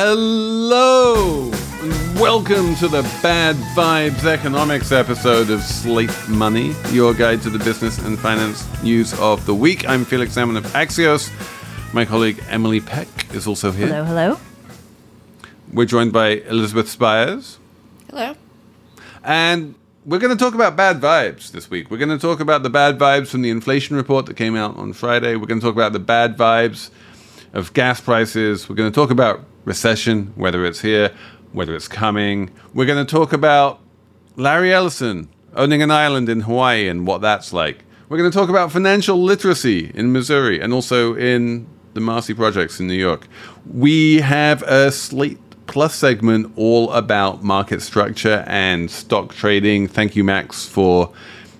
Hello, and welcome to the Bad Vibes Economics episode of Slate Money, your guide to the business and finance news of the week. I'm Felix Salmon of Axios. My colleague Emily Peck is also here. Hello, hello. We're joined by Elizabeth Spires. Hello. And we're going to talk about bad vibes this week. We're going to talk about the bad vibes from the inflation report that came out on Friday. We're going to talk about the bad vibes of gas prices. We're going to talk about recession, whether it's here, whether it's coming. We're going to talk about Larry Ellison owning an island in Hawaii and what that's like. We're going to talk about financial literacy in Missouri and also in the Marcy Projects in New York. We have a Slate Plus segment all about market structure and stock trading. Thank you, Max, for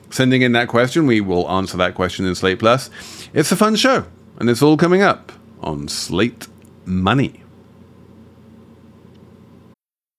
sending in that question. We will answer that question in Slate Plus. It's a fun show, and it's all coming up on Slate Money.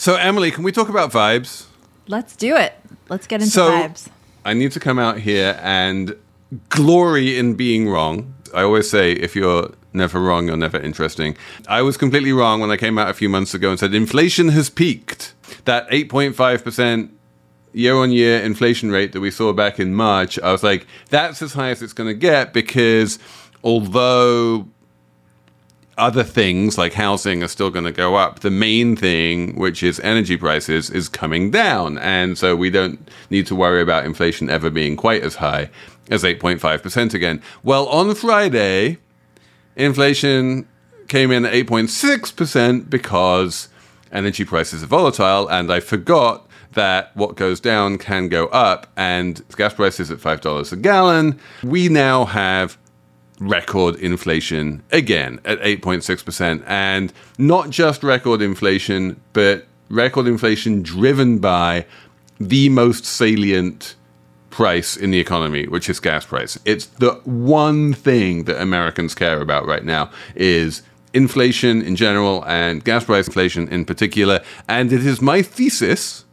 So, Emily, can we talk about vibes? Let's do it. Let's get into vibes. I need to come out here and glory in being wrong. I always say, if you're never wrong, you're never interesting. I was completely wrong when I came out a few months ago and said inflation has peaked. That 8.5% year-on-year inflation rate that we saw back in March, I was like, that's as high as it's going to get because although other things like housing are still going to go up, the main thing, which is energy prices, is coming down. And so we don't need to worry about inflation ever being quite as high as 8.5% again. Well, on Friday, inflation came in at 8.6% because energy prices are volatile. And I forgot that what goes down can go up. And gas prices at $5 a gallon. We now have record inflation again at 8.6%, and not just record inflation, but record inflation driven by the most salient price in the economy, which is gas price. It's the one thing that Americans care about right now is inflation in general and gas price inflation in particular. And it is my thesis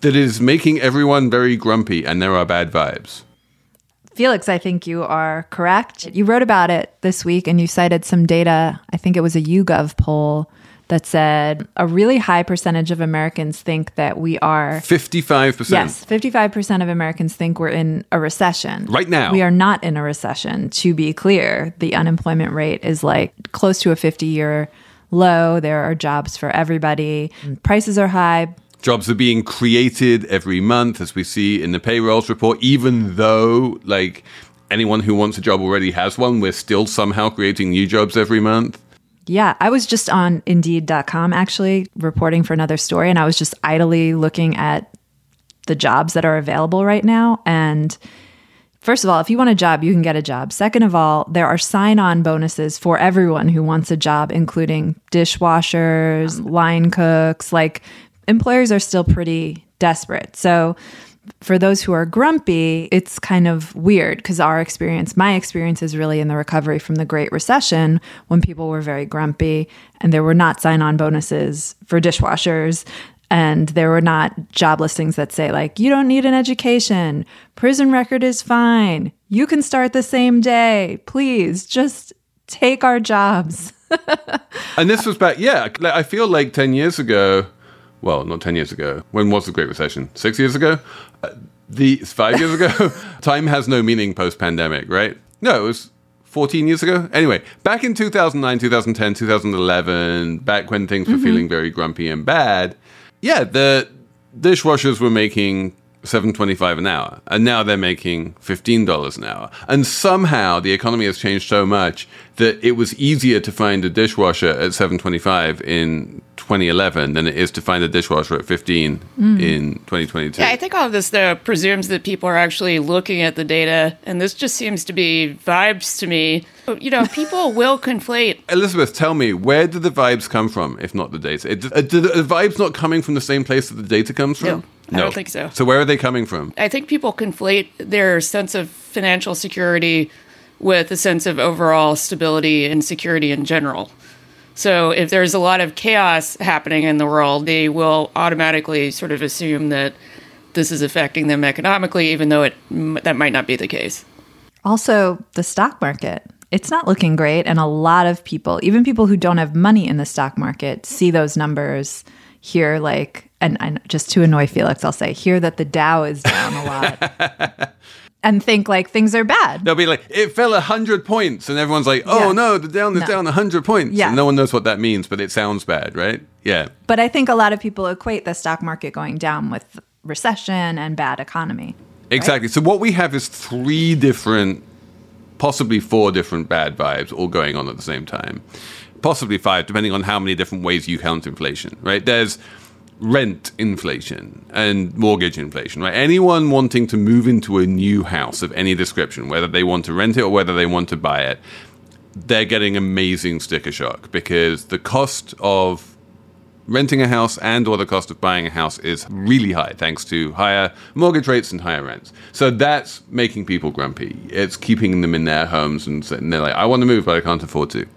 that it is making everyone very grumpy and there are bad vibes. Felix, I think you are correct. You wrote about it this week and you cited some data. I think it was a YouGov poll that said a really high percentage of Americans think that we are 55%. Yes, 55% of Americans think we're in a recession. Right now. We are not in a recession. To be clear, the unemployment rate is like close to a 50-year low. There are jobs for everybody. Prices are high. Jobs are being created every month, as we see in the payrolls report, even though like anyone who wants a job already has one. We're still somehow creating new jobs every month. Yeah, I was just on Indeed.com actually reporting for another story, and I was just idly looking at the jobs that are available right now. And first of all, if you want a job, you can get a job. Second of all, there are sign-on bonuses for everyone who wants a job, including dishwashers, line cooks, like employers are still pretty desperate. So for those who are grumpy, it's kind of weird because my experience is really in the recovery from the Great Recession when people were very grumpy and there were not sign-on bonuses for dishwashers and there were not job listings that say like, you don't need an education, prison record is fine, you can start the same day, please just take our jobs. And this was back, I feel like 10 years ago, well, not 10 years ago. When was the Great Recession? 6 years ago? 5 years ago? Time has no meaning post-pandemic, right? No, it was 14 years ago? Anyway, back in 2009, 2010, 2011, back when things were feeling very grumpy and bad, yeah, the dishwashers were making $7.25 an hour, and now they're making $15 an hour. And somehow the economy has changed so much that it was easier to find a dishwasher at $7.25 in 2011 than it is to find a dishwasher at $15 in 2022. Yeah, I think all of this, though, presumes that people are actually looking at the data, and this just seems to be vibes to me. You know, people will conflate. Elizabeth, tell me, where do the vibes come from, if not the data? Do the vibes not coming from the same place that the data comes from? No. I don't think so. So where are they coming from? I think people conflate their sense of financial security with a sense of overall stability and security in general. So if there's a lot of chaos happening in the world, they will automatically sort of assume that this is affecting them economically, even though that might not be the case. Also, the stock market. It's not looking great. And a lot of people, even people who don't have money in the stock market, see those numbers here, like... And just to annoy Felix, I'll say here that the Dow is down a lot and think like things are bad. They'll be like, it fell 100 points. And everyone's like, oh, no, the Dow is down 100 points. Yeah. And no one knows what that means, but it sounds bad, right? Yeah. But I think a lot of people equate the stock market going down with recession and bad economy. Exactly. Right? So what we have is three different, possibly four different bad vibes all going on at the same time. Possibly five, depending on how many different ways you count inflation, right? There's rent inflation and mortgage inflation, right? Anyone wanting to move into a new house of any description, whether they want to rent it or whether they want to buy it, they're getting amazing sticker shock because the cost of renting a house and or the cost of buying a house is really high thanks to higher mortgage rates and higher rents. So that's making people grumpy. It's keeping them in their homes and they're like, I want to move, but I can't afford to.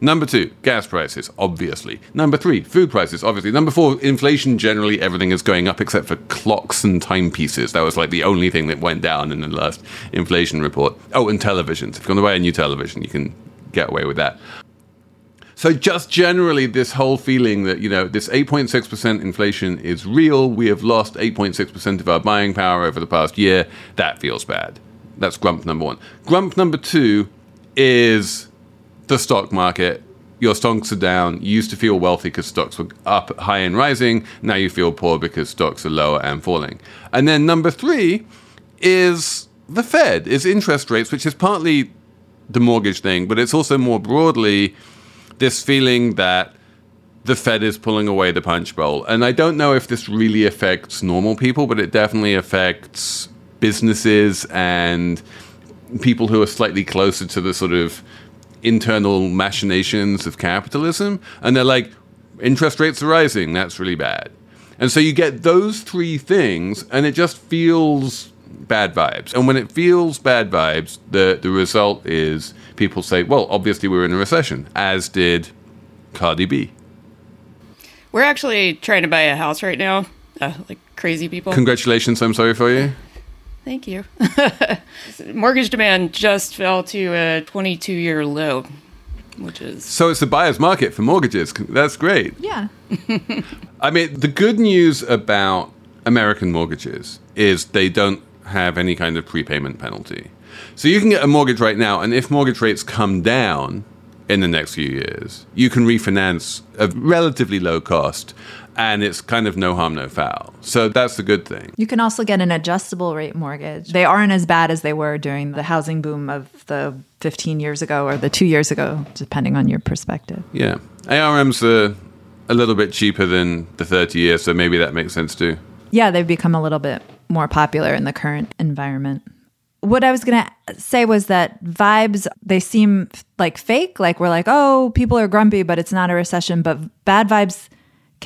Number two, gas prices, obviously. Number three, food prices, obviously. Number four, inflation generally. Everything is going up except for clocks and timepieces. That was like the only thing that went down in the last inflation report. Oh, and televisions. If you want to buy a new television, you can get away with that. So just generally this whole feeling that, you know, this 8.6% inflation is real. We have lost 8.6% of our buying power over the past year. That feels bad. That's grump number one. Grump number two is... the stock market. Your stocks are down. You used to feel wealthy because stocks were up high and rising. Now you feel poor because stocks are lower and falling. And then number three is the Fed, is interest rates, which is partly the mortgage thing, but it's also more broadly this feeling that the Fed is pulling away the punch bowl. And I don't know if this really affects normal people, but it definitely affects businesses and people who are slightly closer to the sort of internal machinations of capitalism, and they're like, interest rates are rising, that's really bad. And so you get those three things, and it just feels bad vibes. And when it feels bad vibes, the result is people say, well, obviously we're in a recession, as did Cardi B. We're actually trying to buy a house right now, like crazy people. Congratulations, I'm sorry for you. Thank you. Mortgage demand just fell to a 22-year low, which is... So it's the buyer's market for mortgages. That's great. Yeah. I mean, the good news about American mortgages is they don't have any kind of prepayment penalty. So you can get a mortgage right now, and if mortgage rates come down in the next few years, you can refinance a relatively low cost. And it's kind of no harm, no foul. So that's the good thing. You can also get an adjustable rate mortgage. They aren't as bad as they were during the housing boom of the 15 years ago or the 2 years ago, depending on your perspective. Yeah. ARMs are a little bit cheaper than the 30 year, so maybe that makes sense too. Yeah, they've become a little bit more popular in the current environment. What I was going to say was that vibes, they seem like fake. Like we're like, oh, people are grumpy, but it's not a recession. But bad vibes...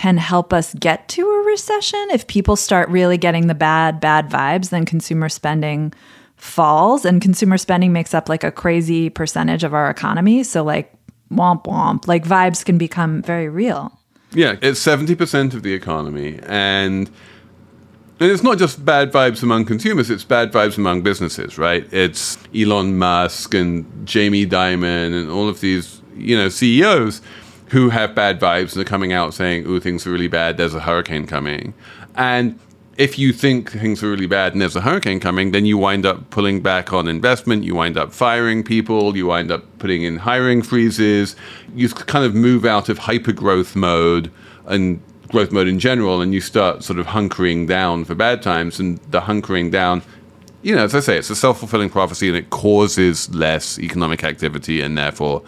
can help us get to a recession. If people start really getting the bad vibes, then consumer spending falls. And consumer spending makes up like a crazy percentage of our economy. So like, womp womp, like vibes can become very real. Yeah, it's 70% of the economy. And it's not just bad vibes among consumers, it's bad vibes among businesses, right? It's Elon Musk and Jamie Dimon and all of these, you know, CEOs who have bad vibes and are coming out saying, ooh, things are really bad, there's a hurricane coming. And if you think things are really bad and there's a hurricane coming, then you wind up pulling back on investment, you wind up firing people, you wind up putting in hiring freezes, you kind of move out of hyper-growth mode and growth mode in general, and you start sort of hunkering down for bad times. And the hunkering down, you know, as I say, it's a self-fulfilling prophecy, and it causes less economic activity, and therefore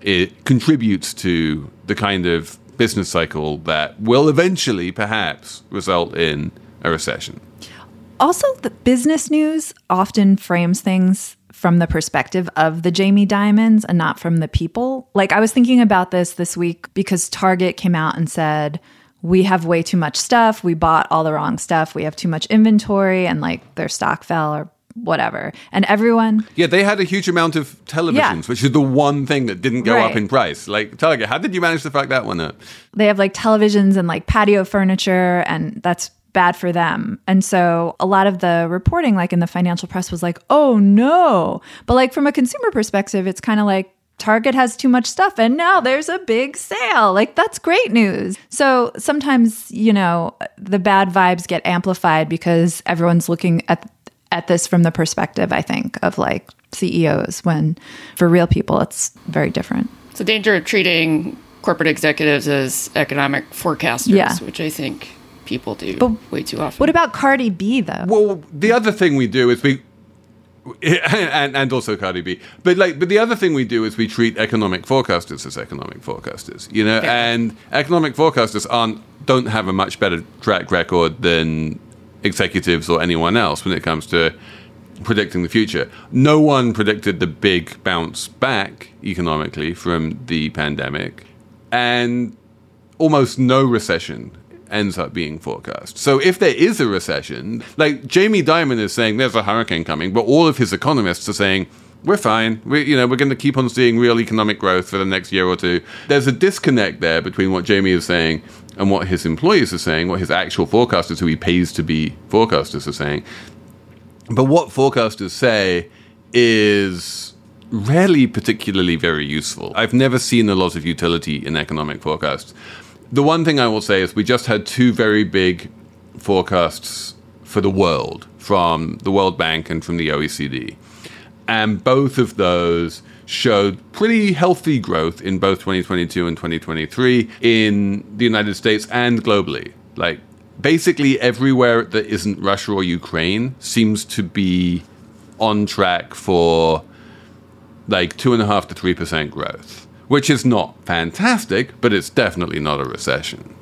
it contributes to the kind of business cycle that will eventually perhaps result in a recession. Also, the business news often frames things from the perspective of the Jamie Dimons and not from the people. Like, I was thinking about this week because Target came out and said, we have way too much stuff, we bought all the wrong stuff, we have too much inventory, and like their stock fell or whatever. And everyone... Yeah, they had a huge amount of televisions, which is the one thing that didn't go up in price. Like, Target, how did you manage to fuck that one up? They have like televisions and like patio furniture, and that's bad for them. And so a lot of the reporting, like in the financial press, was like, oh no. But like from a consumer perspective, it's kind of like, Target has too much stuff and now there's a big sale. Like, that's great news. So sometimes, you know, the bad vibes get amplified because everyone's looking at this from the perspective, I think, of like CEOs, when for real people, it's very different. It's the danger of treating corporate executives as economic forecasters, which I think people do but way too often. What about Cardi B, though? Well, the other thing we do is and also Cardi B. But the other thing we do is we treat economic forecasters as economic forecasters, you know. And economic forecasters don't have a much better track record than executives or anyone else when it comes to predicting the future. No one predicted the big bounce back economically from the pandemic, and almost no recession ends up being forecast. So if there is a recession, like Jamie Dimon is saying there's a hurricane coming, but all of his economists are saying we're fine. We're going to keep on seeing real economic growth for the next year or two. There's a disconnect there between what Jamie is saying and what his employees are saying, what his actual forecasters who he pays to be forecasters are saying. But what forecasters say is rarely particularly very useful. I've never seen a lot of utility in economic forecasts. The one thing I will say is we just had two very big forecasts for the world from the World Bank and from the OECD. And both of those showed pretty healthy growth in both 2022 and 2023 in the United States and globally. Like, basically everywhere that isn't Russia or Ukraine seems to be on track for like 2.5 to 3% growth. Which is not fantastic, but it's definitely not a recession.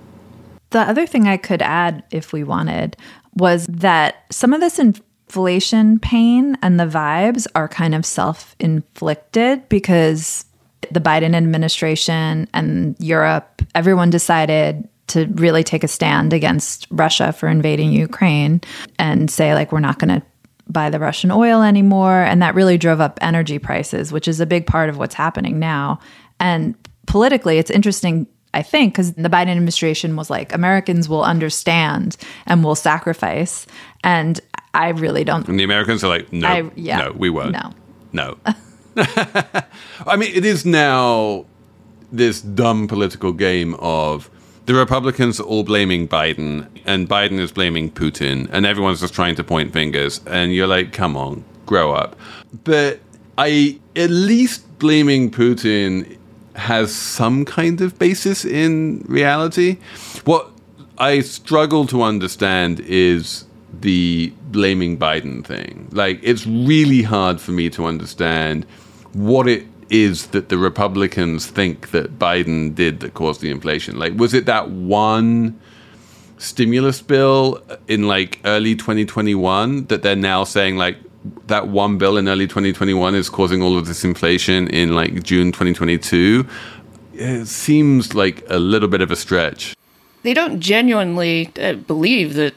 The other thing I could add, if we wanted, was that some of this inflation pain and the vibes are kind of self-inflicted because the Biden administration and Europe, everyone decided to really take a stand against Russia for invading Ukraine and say, like, we're not going to buy the Russian oil anymore. And that really drove up energy prices, which is a big part of what's happening now. And politically, it's interesting, I think, because the Biden administration was like, Americans will understand and will sacrifice. And I really don't. And the Americans are like, no, we won't. No. I mean, it is now this dumb political game of the Republicans are all blaming Biden, and Biden is blaming Putin, and everyone's just trying to point fingers. And you're like, come on, grow up. But at least blaming Putin has some kind of basis in reality. What I struggle to understand is the blaming Biden thing. Like, it's really hard for me to understand what it is that the Republicans think that Biden did that caused the inflation. Like, was it that one stimulus bill in like early 2021 that they're now saying, like, that one bill in early 2021 is causing all of this inflation in like June 2022. It seems like a little bit of a stretch. They don't genuinely believe that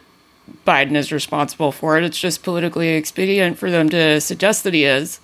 Biden is responsible for it. It's just politically expedient for them to suggest that he is.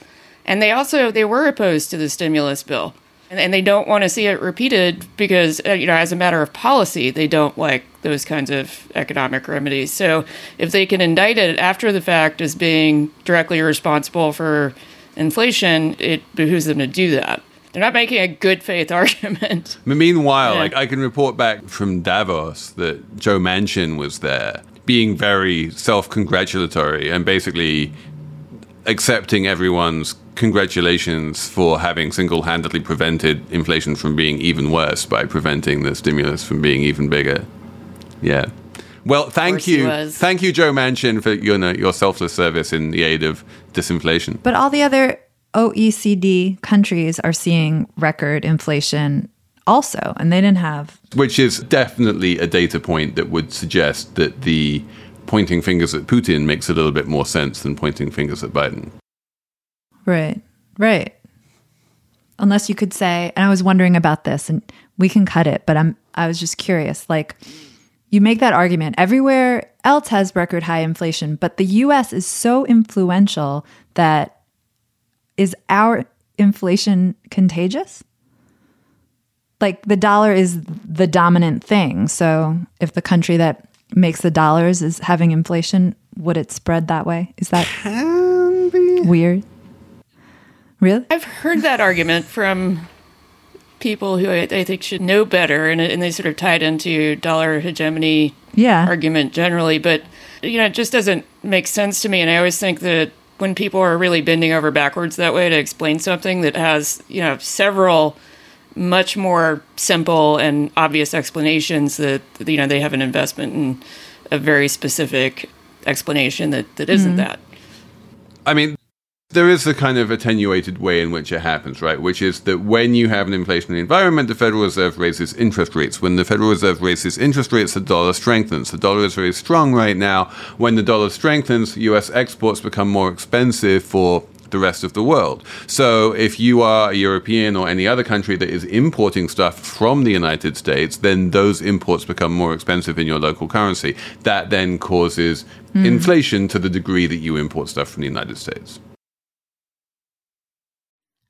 And they were opposed to the stimulus bill. And they don't want to see it repeated because, as a matter of policy, they don't like those kinds of economic remedies. So if they can indict it after the fact as being directly responsible for inflation, it behooves them to do that. They're not making a good faith argument. Meanwhile, I can report back from Davos that Joe Manchin was there, being very self-congratulatory and basically accepting everyone's congratulations for having single-handedly prevented inflation from being even worse by preventing the stimulus from being even bigger. Yeah. Well, thank you. Thank you, Joe Manchin, for your selfless service in the aid of disinflation. But all the other OECD countries are seeing record inflation also, and they didn't have... Which is definitely a data point that would suggest that the pointing fingers at Putin makes a little bit more sense than pointing fingers at Biden. Right, right. Unless you could say, and I was wondering about this, and we can cut it, but I was just curious, like... You make that argument. Everywhere else has record high inflation, but the U.S. is so influential that is our inflation contagious? Like the dollar is the dominant thing. So if the country that makes the dollars is having inflation, would it spread that way? Is that weird? Really? I've heard that argument from... people who I think should know better, and they sort of tied into dollar hegemony argument generally, but it just doesn't make sense to me. And I always think that when people are really bending over backwards that way to explain something that has several much more simple and obvious explanations, that they have an investment in a very specific explanation that isn't that. I mean, there is a kind of attenuated way in which it happens, right? Which is that when you have an inflationary environment, the Federal Reserve raises interest rates. When the Federal Reserve raises interest rates, the dollar strengthens. The dollar is very strong right now. When the dollar strengthens, U.S. exports become more expensive for the rest of the world. So if you are a European or any other country that is importing stuff from the United States, then those imports become more expensive in your local currency. That then causes inflation to the degree that you import stuff from the United States.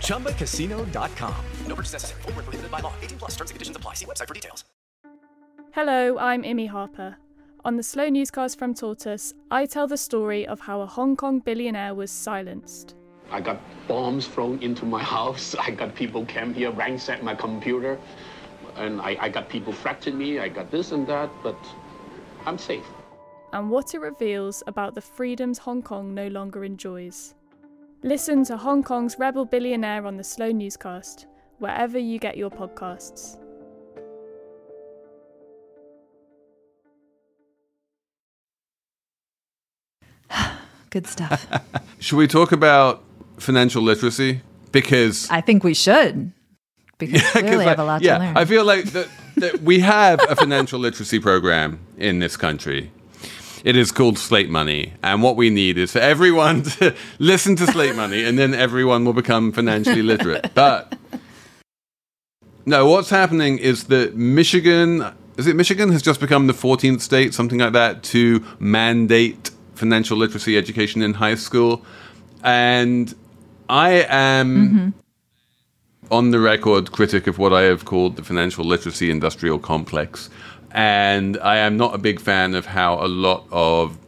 ChumbaCasino.com. No purchase necessary. Void where prohibited by law. 18+ terms and conditions apply. See website for details. Hello, I'm Imi Harper. On the Slow Newscast from Tortoise, I tell the story of how a Hong Kong billionaire was silenced. I got bombs thrown into my house. I got people came here, ransacked my computer. And I got people fracturing me. I got this and that, but I'm safe. And what it reveals about the freedoms Hong Kong no longer enjoys. Listen to Hong Kong's Rebel Billionaire on the Slow Newscast, wherever you get your podcasts. Good stuff. Should we talk about financial literacy? Because... I think we should. Because we really have a lot to learn. I feel like that we have a financial literacy program in this country. It is called Slate Money, and what we need is for everyone to listen to Slate Money, and then everyone will become financially literate. But no, what's happening is that Michigan has just become the 14th state, something like that, to mandate financial literacy education in high school. And I am on the record critic of what I have called the financial literacy industrial complex. And I am not a big fan of how a lot of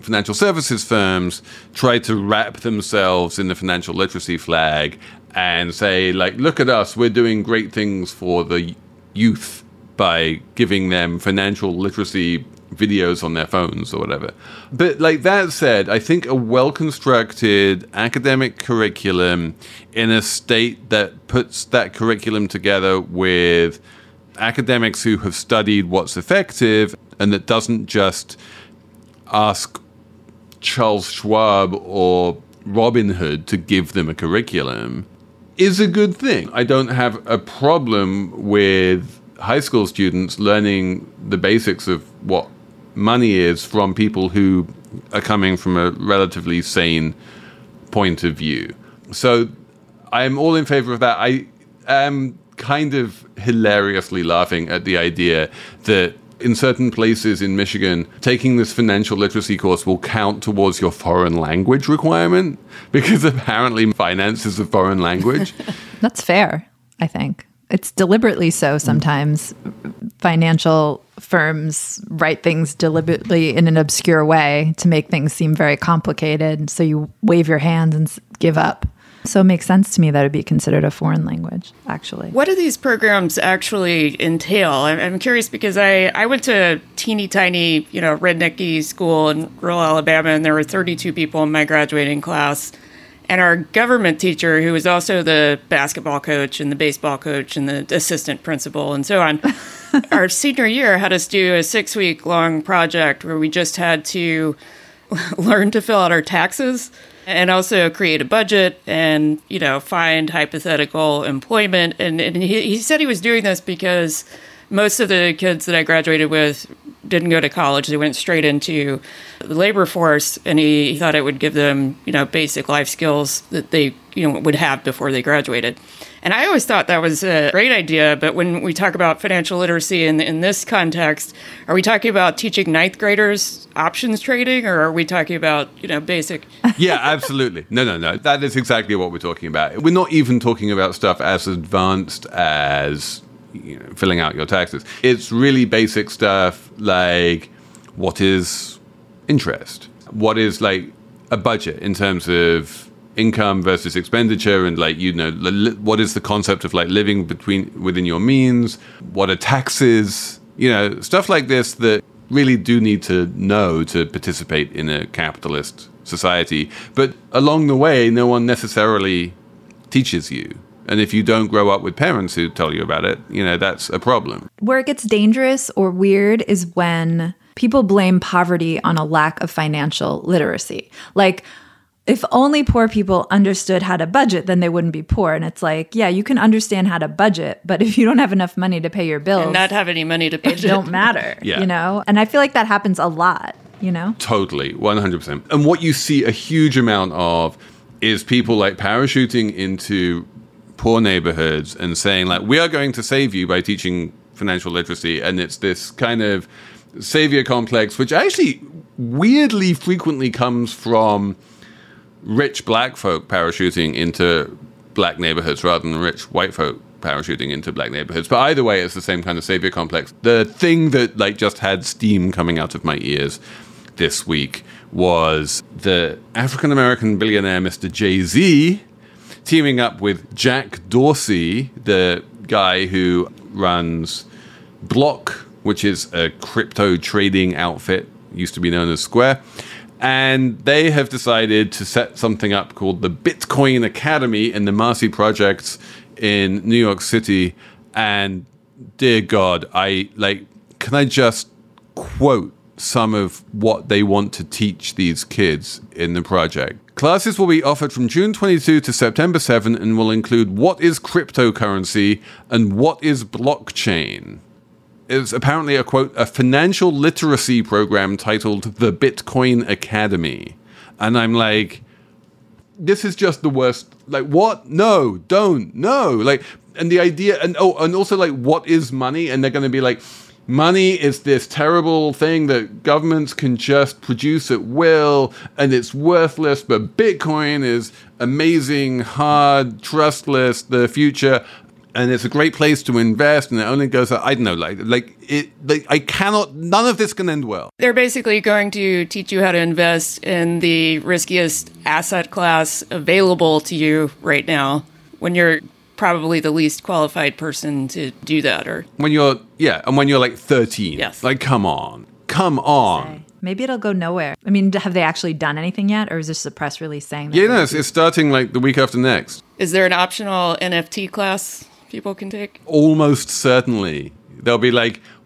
financial services firms try to wrap themselves in the financial literacy flag and say, like, look at us, we're doing great things for the youth by giving them financial literacy videos on their phones or whatever. But like that said, I think a well-constructed academic curriculum in a state that puts that curriculum together with academics who have studied what's effective, and that doesn't just ask Charles Schwab or Robin Hood to give them a curriculum is a good thing. I don't have a problem with high school students learning the basics of what money is from people who are coming from a relatively sane point of view. So I'm all in favor of that. I am kind of hilariously laughing at the idea that in certain places in Michigan, taking this financial literacy course will count towards your foreign language requirement, because apparently finance is a foreign language. That's fair, I think. It's deliberately so sometimes. Financial firms write things deliberately in an obscure way to make things seem very complicated, so you wave your hands and give up. So it makes sense to me that it would be considered a foreign language, actually. What do these programs actually entail? I'm curious, because I went to a teeny tiny, rednecky school in rural Alabama, and there were 32 people in my graduating class. And our government teacher, who was also the basketball coach and the baseball coach and the assistant principal and so on, our senior year had us do a 6-week-long project where we just had to learn to fill out our taxes and also create a budget and, find hypothetical employment. And he said he was doing this because most of the kids that I graduated with didn't go to college. They went straight into the labor force, and he thought it would give them, basic life skills that they, would have before they graduated. And I always thought that was a great idea, but when we talk about financial literacy in this context, are we talking about teaching 9th graders options trading, or are we talking about, basic? Yeah, absolutely. No. That is exactly what we're talking about. We're not even talking about stuff as advanced as filling out your taxes. It's really basic stuff like what is interest? What is like a budget in terms of income versus expenditure, and what is the concept of living within your means? What are taxes? Stuff like this that really do need to know to participate in a capitalist society. But along the way, no one necessarily teaches you. And if you don't grow up with parents who tell you about it, that's a problem. Where it gets dangerous or weird is when people blame poverty on a lack of financial literacy. If only poor people understood how to budget, then they wouldn't be poor. And it's you can understand how to budget, but if you don't have enough money to pay your bills... And not have any money to budget. It don't matter, Yeah. And I feel like that happens a lot, Totally, 100%. And what you see a huge amount of is people parachuting into poor neighborhoods and saying, we are going to save you by teaching financial literacy. And it's this kind of savior complex, which actually weirdly frequently comes from rich black folk parachuting into black neighborhoods rather than rich white folk parachuting into black neighborhoods. But either way, it's the same kind of savior complex. The thing that just had steam coming out of my ears this week was the African-American billionaire Mr. Jay-Z teaming up with Jack Dorsey, the guy who runs Block, which is a crypto trading outfit, used to be known as Square. And they have decided to set something up called the Bitcoin Academy in the Marcy Projects in New York City. And dear God, can I just quote some of what they want to teach these kids in the project? Classes will be offered from June 22 to September 7 and will include what is cryptocurrency and what is blockchain. It's apparently a financial literacy program titled The Bitcoin Academy. And I'm this is just the worst. What? No, don't. No. And the idea, and also what is money? And they're going to be money is this terrible thing that governments can just produce at will, and it's worthless. But Bitcoin is amazing, hard, trustless, the future. And it's a great place to invest, and it only goes, I don't know, none of this can end well. They're basically going to teach you how to invest in the riskiest asset class available to you right now, when you're probably the least qualified person to do that. Or when you're 13. Yes. Come on. Maybe it'll go nowhere. I mean, have they actually done anything yet? Or is this a press release saying that? Yeah, no, it's starting the week after next. Is there an optional NFT class people can take? Almost certainly. They'll be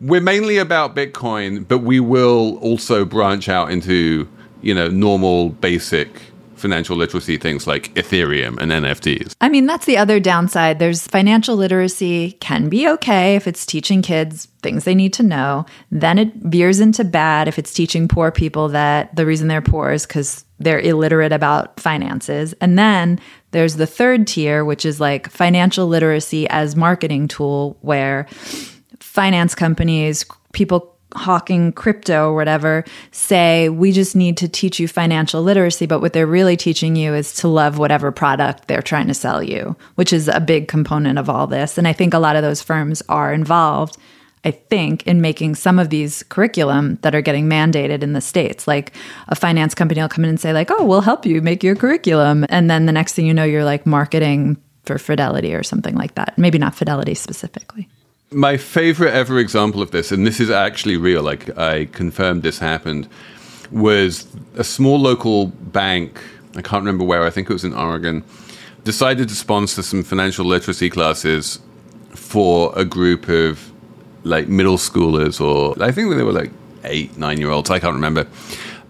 we're mainly about Bitcoin, but we will also branch out into you know, normal, basic financial literacy things like Ethereum and NFTs. I mean, that's the other downside. There's financial literacy can be okay if it's teaching kids things they need to know. Then it veers into bad if it's teaching poor people that the reason they're poor is because they're illiterate about finances. And then there's the third tier, which is like financial literacy as marketing tool, where finance companies, people hawking crypto or whatever, say, we just need to teach you financial literacy. But what they're really teaching you is to love whatever product they're trying to sell you, which is a big component of all this. And I think a lot of those firms are involved, I think, in making some of these curriculum that are getting mandated in the States. Like a finance company will come in and say like, oh, we'll help you make your curriculum. And then the next thing you know, you're like marketing for Fidelity or something like that. Maybe not Fidelity specifically. My favorite ever example of this, and this is actually real, like I confirmed this happened, was a small local bank, I can't remember where, I think it was in Oregon, decided to sponsor some financial literacy classes for a group of like middle schoolers, or I think they were like 8-9 year olds, I can't remember.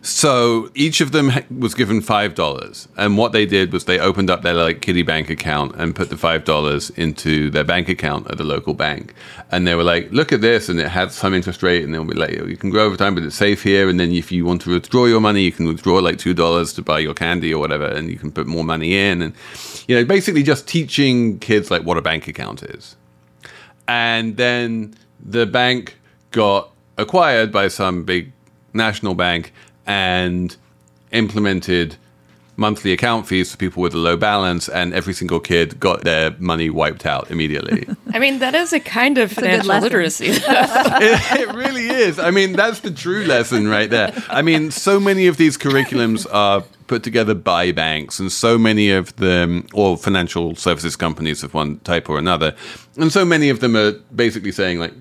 So each of them was given $5, and what they did was they opened up their like kiddie bank account and put the $5 into their bank account at the local bank. And they were like, look at this, and it had some interest rate, and they'll be like, you can grow over time, but it's safe here. And then if you want to withdraw your money, you can withdraw like $2 to buy your candy or whatever, and you can put more money in. And, you know, basically just teaching kids like what a bank account is. And then the bank got acquired by some big national bank and implemented monthly account fees for people with a low balance, and every single kid got their money wiped out immediately. I mean, that is a kind of financial literacy. It really is. I mean, that's the true lesson right there. I mean, so many of these curriculums are put together by banks, and so many of them, or financial services companies of one type or another, and so many of them are basically saying like,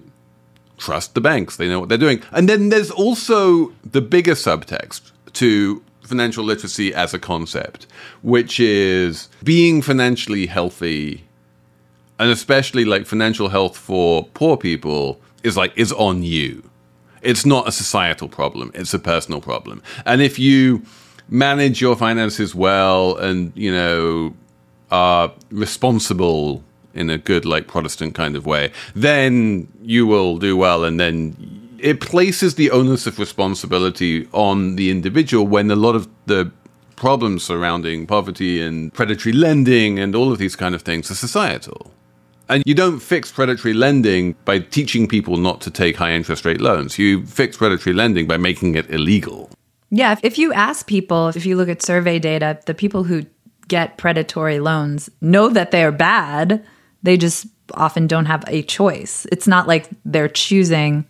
trust the banks, they know what they're doing. And then there's also the bigger subtext to financial literacy as a concept, which is being financially healthy, and especially like financial health for poor people is on you. It's not a societal problem, it's a personal problem. And if you manage your finances well and, you know, are responsible in a good, like, Protestant kind of way, then you will do well. And then it places the onus of responsibility on the individual, when a lot of the problems surrounding poverty and predatory lending and all of these kind of things are societal. And you don't fix predatory lending by teaching people not to take high interest rate loans. You fix predatory lending by making it illegal. Yeah, if you ask people, if you look at survey data, the people who get predatory loans know that they are bad. They just often don't have a choice. It's not like they're choosing,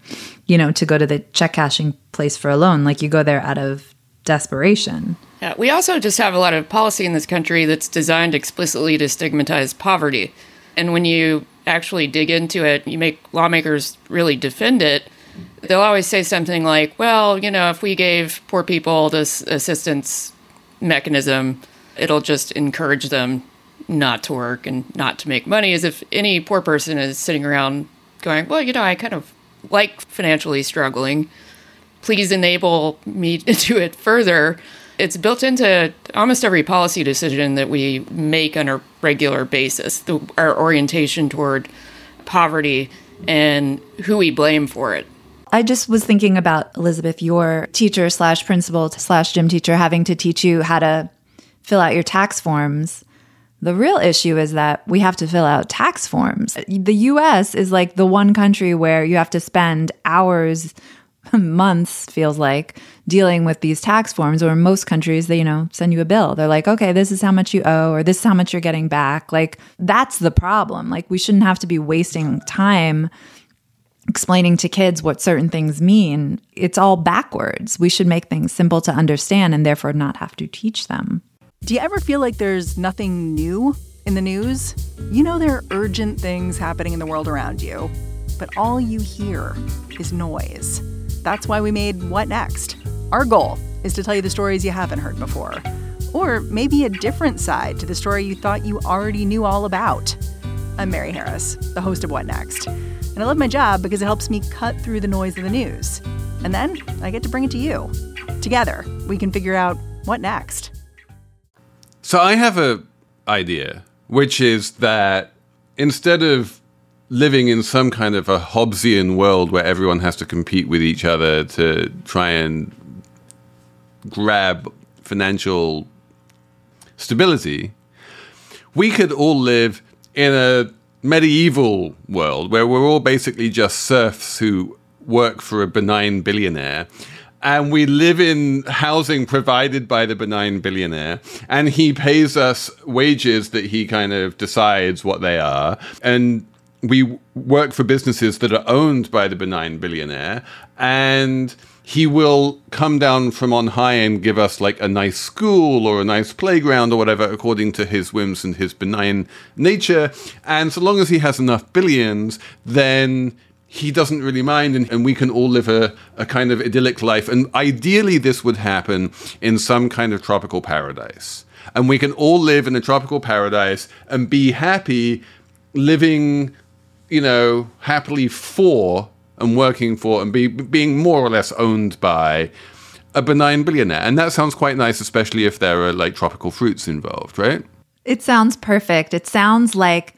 you know, to go to the check cashing place for a loan. Like, you go there out of desperation. Yeah, we also just have a lot of policy in this country that's designed explicitly to stigmatize poverty. And when you actually dig into it, you make lawmakers really defend it. They'll always say something like, well, you know, if we gave poor people this assistance mechanism, it'll just encourage them not to work and not to make money, as if any poor person is sitting around going, well, you know, I kind of like financially struggling. Please enable me to do it further. It's built into almost every policy decision that we make on a regular basis, our orientation toward poverty and who we blame for it. I just was thinking about, Elizabeth, your teacher/principal/gym teacher having to teach you how to fill out your tax forms. The real issue is that we have to fill out tax forms. The US is like the one country where you have to spend hours, months, feels like, dealing with these tax forms, or in most countries, they, you know, send you a bill. They're like, okay, this is how much you owe, or this is how much you're getting back. Like, that's the problem. Like, we shouldn't have to be wasting time explaining to kids what certain things mean. It's all backwards. We should make things simple to understand and therefore not have to teach them. Do you ever feel like there's nothing new in the news? You know there are urgent things happening in the world around you, but all you hear is noise. That's why we made What Next? Our goal is to tell you the stories you haven't heard before, or maybe a different side to the story you thought you already knew all about. I'm Mary Harris, the host of What Next? And I love my job because it helps me cut through the noise of the news. And then I get to bring it to you. Together, we can figure out what next. So I have an idea, which is that instead of living in some kind of a Hobbesian world where everyone has to compete with each other to try and grab financial stability, we could all live in a medieval world where we're all basically just serfs who work for a benign billionaire, and we live in housing provided by the benign billionaire, and he pays us wages that he kind of decides what they are, and we work for businesses that are owned by the benign billionaire, and he will come down from on high and give us like a nice school or a nice playground or whatever, according to his whims and his benign nature. And so long as he has enough billions, then he doesn't really mind, and we can all live a kind of idyllic life. And ideally, this would happen in some kind of tropical paradise. And we can all live in a tropical paradise and be happy living, you know, happily for and working for and being more or less owned by a benign billionaire. And that sounds quite nice, especially if there are like tropical fruits involved, right? It sounds perfect. It sounds like,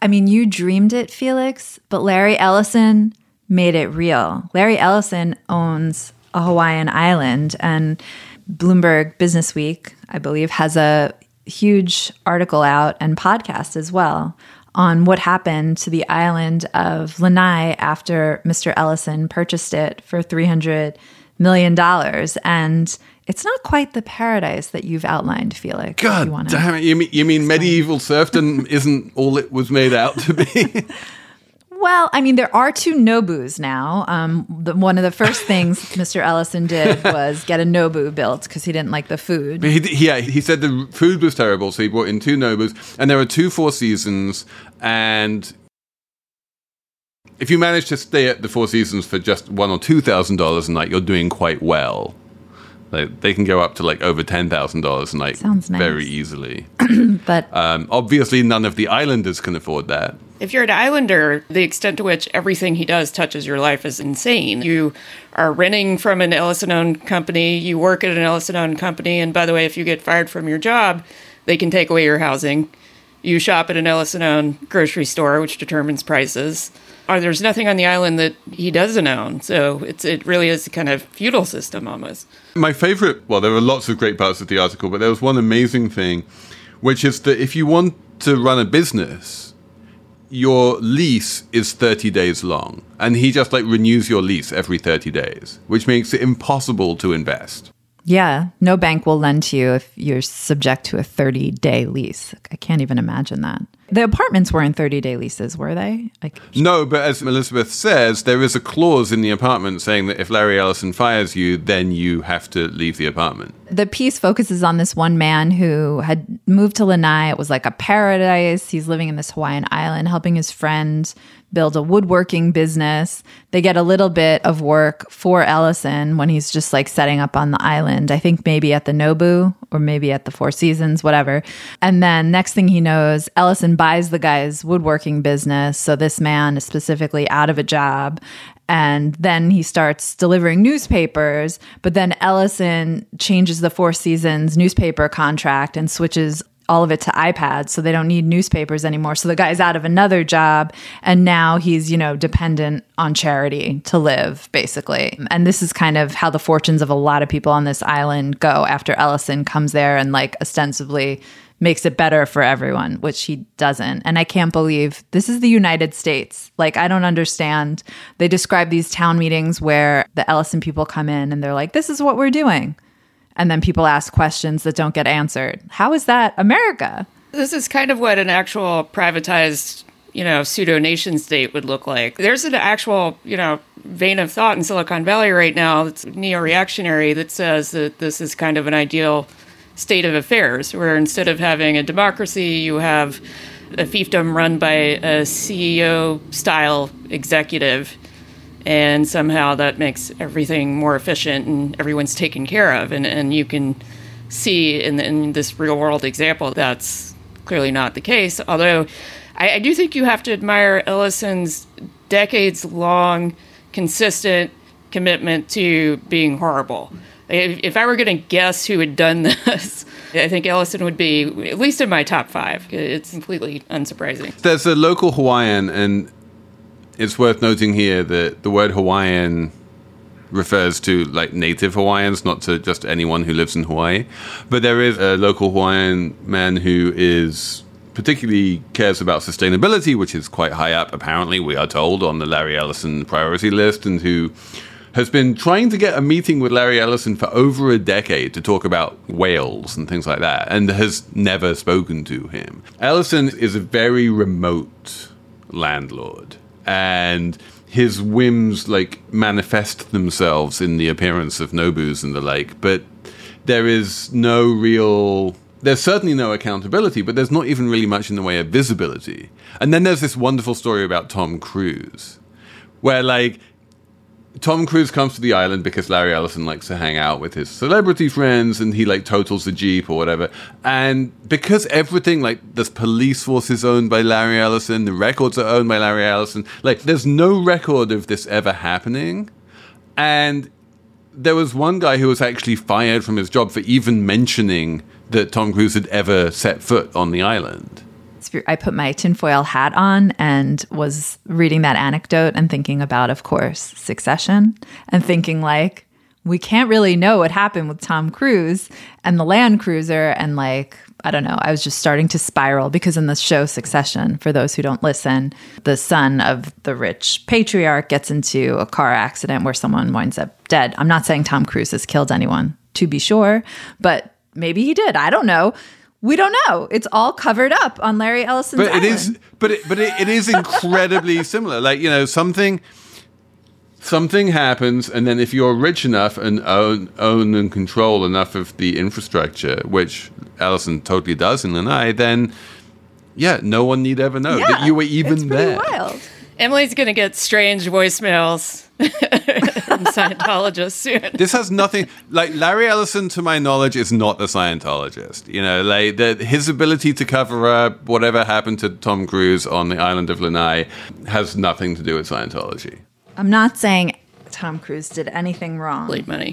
I mean, you dreamed it, Felix, but Larry Ellison made it real. Larry Ellison owns a Hawaiian island, and Bloomberg Businessweek, I believe, has a huge article out and podcast as well on what happened to the island of Lanai after Mr. Ellison purchased it for $300 million. And it's not quite the paradise that you've outlined, Felix. God damn it. You mean medieval serfdom isn't all it was made out to be? Well, I mean, there are two Nobus now. One of the first things Mr. Ellison did was get a Nobu built because he didn't like the food. But he said the food was terrible, so he brought in two Nobus. And there are two Four Seasons. And if you manage to stay at the Four Seasons for just $1,000 or $2,000 a night, you're doing quite well. Like, they can go up to like over $10,000 a night. Sounds nice. Very easily. But obviously, none of the islanders can afford that. If you're an islander, the extent to which everything he does touches your life is insane. You are renting from an Ellison-owned company. You work at an Ellison-owned company. And by the way, if you get fired from your job, they can take away your housing. You shop at an Ellison-owned grocery store, which determines prices. Or there's nothing on the island that he doesn't own. So it really is a kind of feudal system almost. My favorite, well, there are lots of great parts of the article, but there was one amazing thing, which is that if you want to run a business, your lease is 30 days long, and he just like renews your lease every 30 days, which makes it impossible to invest. Yeah, no bank will lend to you if you're subject to a 30-day lease. I can't even imagine that. The apartments weren't 30-day leases, were they? No, but as Elizabeth says, there is a clause in the apartment saying that if Larry Ellison fires you, then you have to leave the apartment. The piece focuses on this one man who had moved to Lanai. It was like a paradise. He's living in this Hawaiian island, helping his friend build a woodworking business. They get a little bit of work for Ellison when he's just like setting up on the island, I think maybe at the Nobu or maybe at the Four Seasons, whatever. And then next thing he knows, Ellison buys the guy's woodworking business. So this man is specifically out of a job. And then he starts delivering newspapers. But then Ellison changes the Four Seasons newspaper contract and switches all of it to iPads, so they don't need newspapers anymore. So the guy's out of another job, and now he's, you know, dependent on charity to live, basically. And this is kind of how the fortunes of a lot of people on this island go after Ellison comes there and, like, ostensibly makes it better for everyone, which he doesn't. And I can't believe this is the United States. Like, I don't understand. They describe these town meetings where the Ellison people come in and they're like, this is what we're doing. And then people ask questions that don't get answered. How is that America? This is kind of what an actual privatized, you know, pseudo nation state would look like. There's an actual, you know, vein of thought in Silicon Valley right now that's neo-reactionary that says that this is kind of an ideal state of affairs, where instead of having a democracy, you have a fiefdom run by a CEO-style executive. And somehow that makes everything more efficient and everyone's taken care of. And you can see in this real-world example that's clearly not the case. Although I do think you have to admire Ellison's decades-long, consistent, commitment to being horrible. If I were going to guess who had done this, I think Ellison would be at least in my top five. It's completely unsurprising. There's a local Hawaiian, and it's worth noting here that the word Hawaiian refers to like native Hawaiians, not to just anyone who lives in Hawaii. But there is a local Hawaiian man who is particularly cares about sustainability, which is quite high up, apparently, we are told, on the Larry Ellison priority list, and who has been trying to get a meeting with Larry Ellison for over a decade to talk about whales and things like that, and has never spoken to him. Ellison is a very remote landlord, and his whims like manifest themselves in the appearance of Nobus and the like, but there's certainly no accountability, but there's not even really much in the way of visibility. And then there's this wonderful story about Tom Cruise, where like Tom Cruise comes to the island because Larry Ellison likes to hang out with his celebrity friends, and he like totals the Jeep or whatever. And because everything, like this police force is owned by Larry Ellison, the records are owned by Larry Ellison, like there's no record of this ever happening. And there was one guy who was actually fired from his job for even mentioning that Tom Cruise had ever set foot on the island. I put my tinfoil hat on and was reading that anecdote and thinking about, of course, Succession, and thinking like, we can't really know what happened with Tom Cruise and the Land Cruiser. And like, I don't know, I was just starting to spiral because in the show Succession, for those who don't listen, the son of the rich patriarch gets into a car accident where someone winds up dead. I'm not saying Tom Cruise has killed anyone, to be sure, but maybe he did. I don't know. We don't know. It's all covered up on Larry Ellison's island. But it is incredibly similar. Like, you know, something happens, and then if you're rich enough and own and control enough of the infrastructure, which Ellison totally does in Lanai, then yeah, no one need ever know that you were even it's pretty there. Wild. Emily's going to get strange voicemails from Scientologists soon. This has nothing... Like, Larry Ellison, to my knowledge, is not a Scientologist. You know, like, his ability to cover up whatever happened to Tom Cruise on the island of Lanai has nothing to do with Scientology. I'm not saying Tom Cruise did anything wrong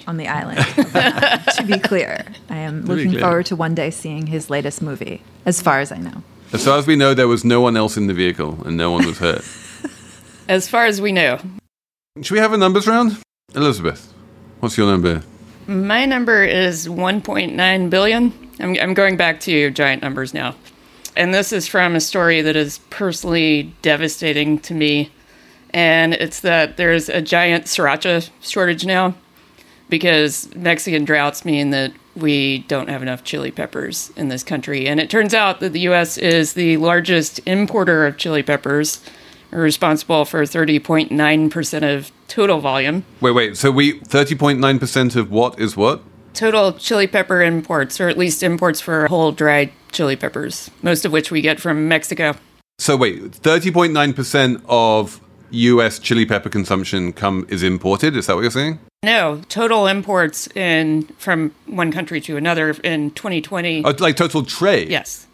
on the island of Lanai, to be clear. I am looking forward to one day seeing his latest movie, as far as I know. As far as we know, there was no one else in the vehicle, and no one was hurt. As far as we know. Should we have a numbers round? Elizabeth, what's your number? My number is 1.9 billion. I'm going back to giant numbers now. And this is from a story that is personally devastating to me. And it's that there's a giant sriracha shortage now because Mexican droughts mean that we don't have enough chili peppers in this country. And it turns out that the U.S. is the largest importer of chili peppers, responsible for 30.9% of total volume. Wait. So 30.9% of what is what? Total chili pepper imports, or at least imports for whole dried chili peppers, most of which we get from Mexico. So wait, 30.9% of U.S. chili pepper consumption is imported? Is that what you're saying? No, total imports from one country to another in 2020. Oh, like total trade? Yes.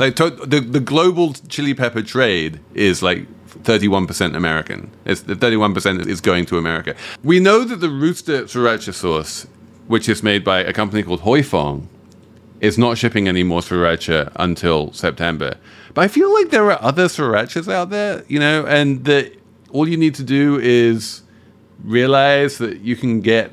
Like the global chili pepper trade is like 31% American. It's 31% is going to America. We know that the rooster sriracha sauce, which is made by a company called Huy Fong, is not shipping any more sriracha until September. But I feel like there are other srirachas out there, you know, and that all you need to do is realize that you can get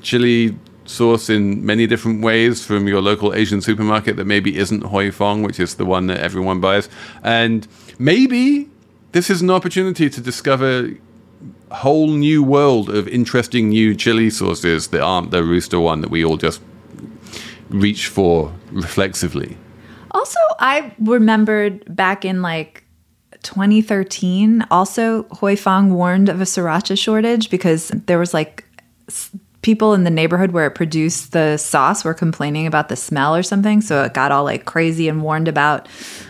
chili sauce in many different ways from your local Asian supermarket that maybe isn't Huy Fong, which is the one that everyone buys. And maybe this is an opportunity to discover a whole new world of interesting new chili sauces that aren't the rooster one that we all just reach for reflexively. Also, I remembered back in 2013, also Huy Fong warned of a sriracha shortage because there was people in the neighborhood where it produced the sauce were complaining about the smell or something. So it got all crazy and warned about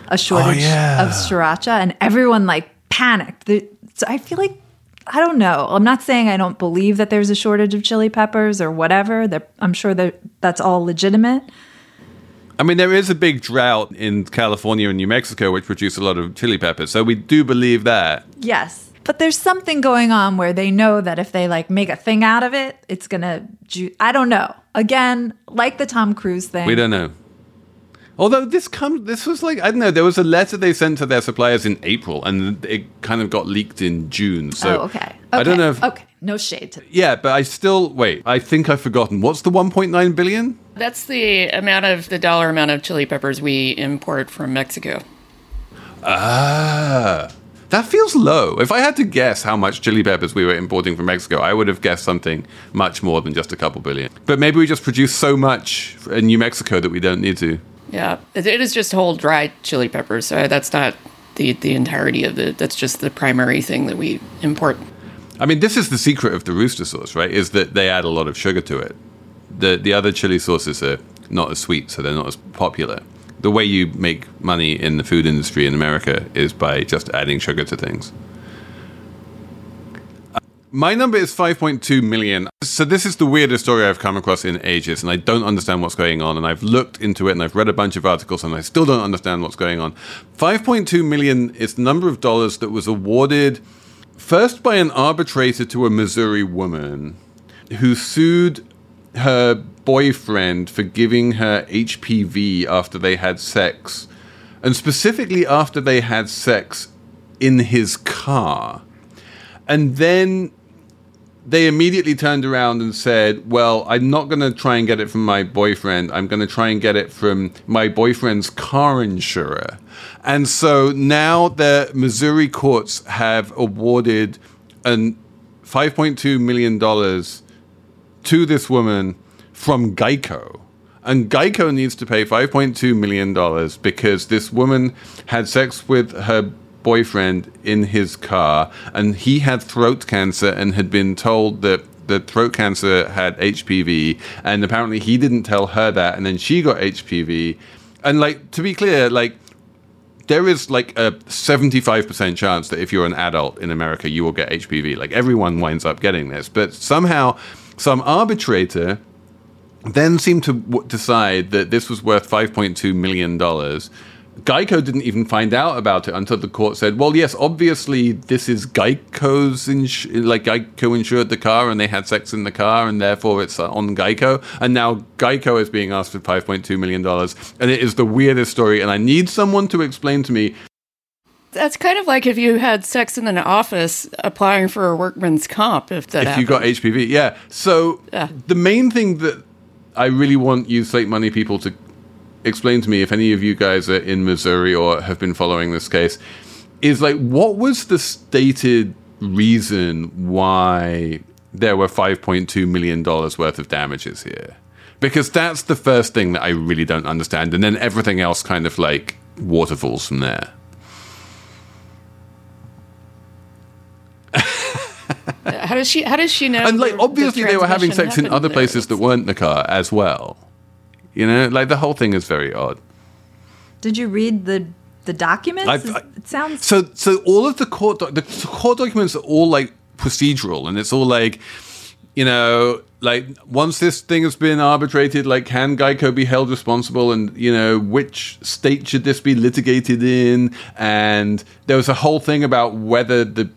a shortage of sriracha, and everyone panicked. So I feel like, I don't know. I'm not saying I don't believe that there's a shortage of chili peppers or whatever. I'm sure that that's all legitimate. I mean, there is a big drought in California and New Mexico, which produce a lot of chili peppers. So we do believe that. Yes. But there's something going on where they know that if they like make a thing out of it, it's going to I don't know. Again, like the Tom Cruise thing. We don't know. Although this was like, I don't know, there was a letter they sent to their suppliers in April and it kind of got leaked in June. So okay. I don't know if... Okay, no shade to that. Yeah, but I still... Wait, I think I've forgotten. What's the 1.9 billion? That's the amount of... The dollar amount of chili peppers we import from Mexico. Ah... That feels low. If I had to guess how much chili peppers we were importing from Mexico, I would have guessed something much more than just a couple billion. But maybe we just produce so much in New Mexico that we don't need to. Yeah, it is just whole dried chili peppers. So that's not the entirety of the... That's just the primary thing that we import. I mean, this is the secret of the Rooster sauce, right? Is that they add a lot of sugar to it. The other chili sauces are not as sweet, so they're not as popular. The way you make money in the food industry in America is by just adding sugar to things. My number is 5.2 million. So this is the weirdest story I've come across in ages, and I don't understand what's going on. And I've looked into it, and I've read a bunch of articles, and I still don't understand what's going on. 5.2 million is the number of dollars that was awarded first by an arbitrator to a Missouri woman who sued her boyfriend for giving her HPV after they had sex, and specifically after they had sex in his car. And then they immediately turned around and said, well, I'm not going to try and get it from my boyfriend. I'm going to try and get it from my boyfriend's car insurer. And so now the Missouri courts have awarded $5.2 million to this woman from Geico. And Geico needs to pay $5.2 million because this woman had sex with her boyfriend in his car, and he had throat cancer and had been told that the throat cancer had HPV, and apparently he didn't tell her that, and then she got HPV. And like, to be clear, like, there is like a 75% chance that if you're an adult in America, you will get HPV. Like, everyone winds up getting this, but somehow some arbitrator then seemed to decide that this was worth $5.2 million. Geico didn't even find out about it until the court said, well, yes, obviously this is Geico's, Geico insured the car and they had sex in the car and therefore it's on Geico. And now Geico is being asked for $5.2 million. And it is the weirdest story. And I need someone to explain to me. That's kind of like if you had sex in an office applying for a workman's comp, if that happened. You got HPV, yeah. So the main thing that I really want you Slate Money people to explain to me, if any of you guys are in Missouri or have been following this case, is like, what was the stated reason why there were $5.2 million worth of damages here? Because that's the first thing that I really don't understand. And then everything else kind of like waterfalls from there. How does she know? And like, obviously they were having sex in other places that weren't the car as well. You know, like the whole thing is very odd. Did you read the documents? It sounds so. All of the court documents are all like procedural, and it's all like, you know, like once this thing has been arbitrated, like can Geico be held responsible, and you know which state should this be litigated in, and there was a whole thing about whether the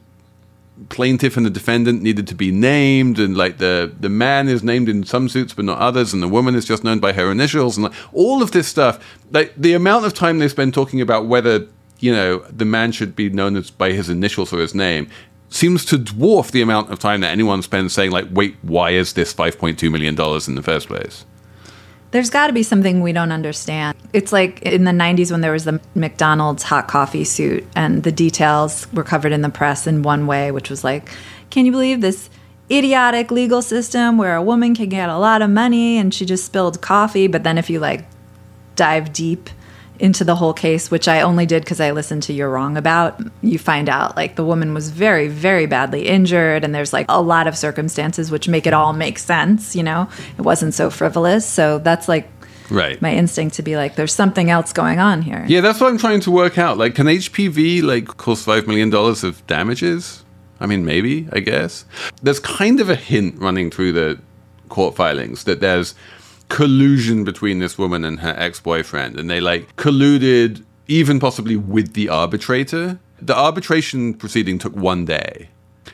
plaintiff and the defendant needed to be named, and like the man is named in some suits but not others, and the woman is just known by her initials, and like, all of this stuff. Like the amount of time they spend talking about whether, you know, the man should be known as by his initials or his name seems to dwarf the amount of time that anyone spends saying like, wait, why is this $5.2 million in the first place? There's got to be something we don't understand. It's like in the 90s when there was the McDonald's hot coffee suit and the details were covered in the press in one way, which was like, can you believe this idiotic legal system where a woman can get a lot of money and she just spilled coffee? But then if you like dive deep into the whole case, which I only did because I listened to You're Wrong About, you find out like the woman was very, very badly injured, and there's like a lot of circumstances which make it all make sense, you know? It wasn't so frivolous. So that's like my instinct to be like, there's something else going on here. Yeah, that's what I'm trying to work out. Like, can HPV like cause $5 million of damages? I mean, maybe, I guess. There's kind of a hint running through the court filings that there's collusion between this woman and her ex-boyfriend, and they like colluded even possibly with the arbitrator. the arbitration proceeding took one day,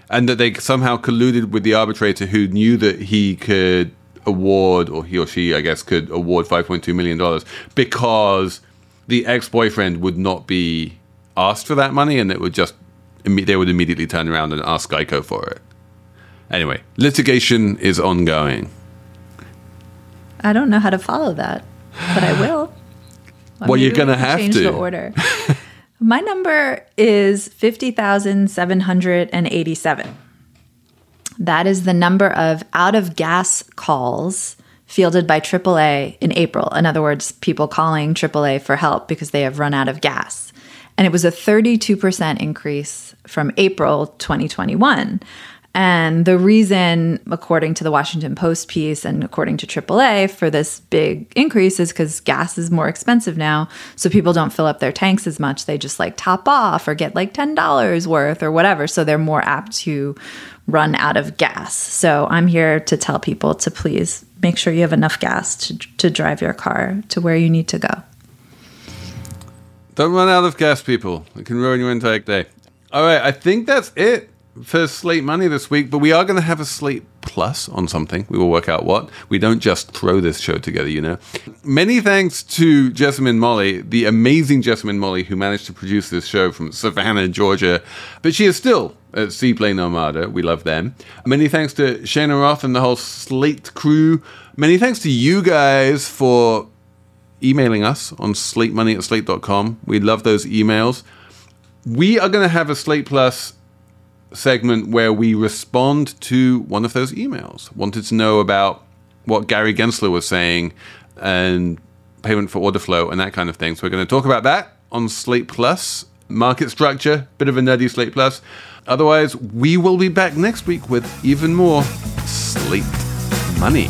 and that they somehow colluded with the arbitrator who knew that he could award, or he or she, I guess, could award $5.2 million because the ex-boyfriend would not be asked for that money, and it would just, they would immediately turn around and ask Geico for it. Anyway, litigation is ongoing. I don't know how to follow that, but I will. Well, you're going to have to. Change the order. My number is 50,787. That is the number of out-of-gas calls fielded by AAA in April. In other words, people calling AAA for help because they have run out of gas. And it was a 32% increase from April 2021. And the reason, according to the Washington Post piece and according to AAA, for this big increase is because gas is more expensive now. So people don't fill up their tanks as much. They just like top off or get like $10 worth or whatever. So they're more apt to run out of gas. So I'm here to tell people to please make sure you have enough gas to drive your car to where you need to go. Don't run out of gas, people. It can ruin your entire day. All right, I think that's it for Slate Money this week, but we are going to have a Slate Plus on something. We will work out what. We don't just throw this show together, you know. Many thanks to Jessamine Molly, the amazing Jessamine Molly, who managed to produce this show from Savannah, Georgia, but she is still at Seaplane Armada. We love them. Many thanks to Shana Roth and the whole Slate crew. Many thanks to you guys for emailing us on slatemoney@slate.com. We love those emails. We are going to have a Slate Plus segment where we respond to one of those emails. Wanted to know about what Gary Gensler was saying and payment for order flow and that kind of thing. So we're going to talk about that on Slate Plus. Market structure, bit of a nerdy Slate Plus. Otherwise, we will be back next week with even more Slate Money.